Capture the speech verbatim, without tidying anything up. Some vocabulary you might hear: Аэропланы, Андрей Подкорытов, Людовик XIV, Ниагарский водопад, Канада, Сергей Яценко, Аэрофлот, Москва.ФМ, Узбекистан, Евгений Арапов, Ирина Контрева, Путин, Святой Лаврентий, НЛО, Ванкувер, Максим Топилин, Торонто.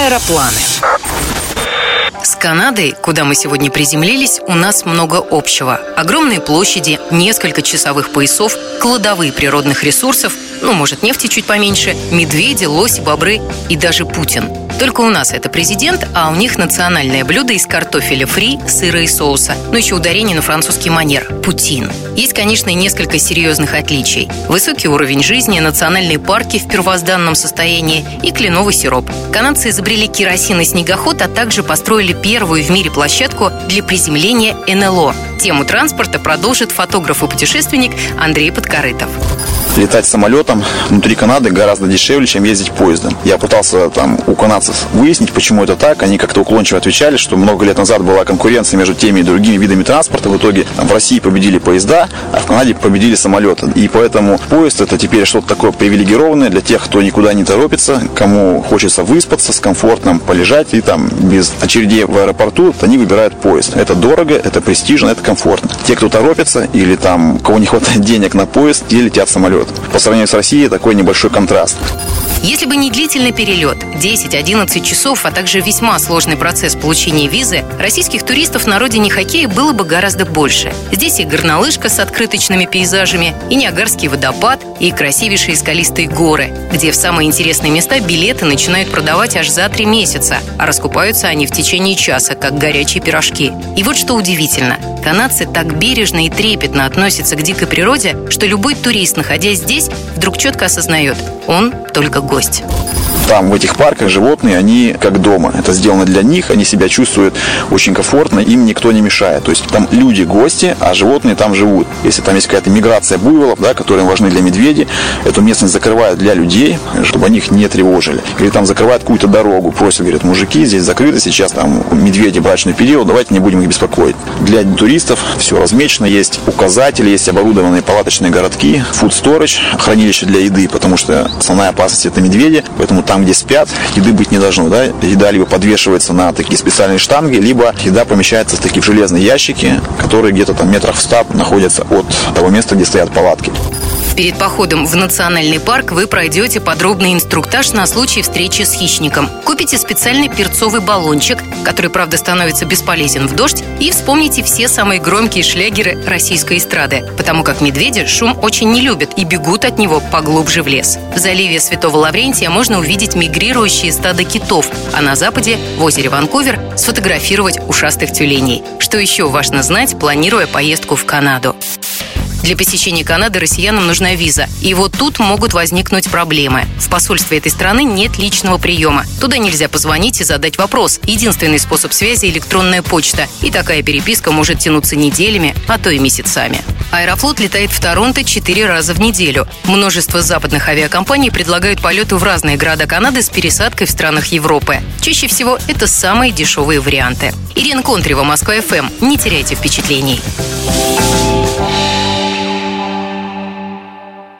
Аэропланы. С Канадой, куда мы сегодня приземлились, у нас много общего. Огромные площади, несколько часовых поясов, кладовые природных ресурсов, ну, может, нефти чуть поменьше, медведи, лоси, бобры и даже Путин. Только у нас это президент, а у них национальное блюдо из картофеля фри, сыра и соуса. Но еще ударение на французский манер – «путин». Есть, конечно, несколько серьезных отличий. Высокий уровень жизни, национальные парки в первозданном состоянии и кленовый сироп. Канадцы изобрели керосин и снегоход, а также построили первую в мире площадку для приземления эн эл о. Тему транспорта продолжит фотограф и путешественник Андрей Подкорытов. Летать самолетом внутри Канады гораздо дешевле, чем ездить поездом. Я пытался там у канадцев выяснить, почему это так. Они как-то уклончиво отвечали, что много лет назад была конкуренция между теми и другими видами транспорта. В итоге там, в России победили поезда, а в Канаде победили самолеты. И поэтому поезд — это теперь что-то такое привилегированное для тех, кто никуда не торопится, кому хочется выспаться, с комфортом полежать и там без очередей в аэропорту, они выбирают поезд. Это дорого, это престижно, это комфортно. Те, кто торопится или там, кого не хватает денег на поезд, те летят самолет. По сравнению с Россией такой небольшой контраст. Если бы не длительный перелет, десять-одиннадцать часов, а также весьма сложный процесс получения визы, российских туристов на родине хоккея было бы гораздо больше. Здесь и горнолыжка с открыточными пейзажами, и Ниагарский водопад, и красивейшие скалистые горы, где в самые интересные места билеты начинают продавать аж за три месяца, а раскупаются они в течение часа, как горячие пирожки. И вот что удивительно, канадцы так бережно и трепетно относятся к дикой природе, что любой турист, находясь здесь, вдруг четко осознает – он только гость. Там в этих парках животные, они как дома. Это сделано для них, они себя чувствуют очень комфортно, им никто не мешает. То есть там люди гости, а животные там живут. Если там есть какая-то миграция буйволов, да, которые важны для медведей, эту местность закрывают для людей, чтобы они их не тревожили. Или там закрывают какую-то дорогу, просят, говорят, мужики, здесь закрыто, сейчас там медведи брачный период, давайте не будем их беспокоить. Для туристов все размечено, есть указатели, есть оборудованные палаточные городки, food storage, хранилище для еды, потому что основная опасность — это медведи, поэтому там, где спят, еды быть не должно, да? Еда либо подвешивается на такие специальные штанги, либо еда помещается в такие железные ящики, которые где-то там метрах в ста находятся от того места, где стоят палатки. Перед походом в национальный парк вы пройдете подробный инструктаж на случай встречи с хищником. Купите специальный перцовый баллончик, который, правда, становится бесполезен в дождь, и вспомните все самые громкие шлягеры российской эстрады, потому как медведи шум очень не любят и бегут от него поглубже в лес. В заливе Святого Лаврентия можно увидеть мигрирующие стада китов, а на западе, в озере Ванкувер, сфотографировать ушастых тюленей. Что еще важно знать, планируя поездку в Канаду? Для посещения Канады россиянам нужна виза. И вот тут могут возникнуть проблемы. В посольстве этой страны нет личного приема. Туда нельзя позвонить и задать вопрос. Единственный способ связи – электронная почта. И такая переписка может тянуться неделями, а то и месяцами. Аэрофлот летает в Торонто четыре раза в неделю. Множество западных авиакомпаний предлагают полеты в разные города Канады с пересадкой в странах Европы. Чаще всего это самые дешевые варианты. Ирина Контрева, Москва.ФМ. Не теряйте впечатлений.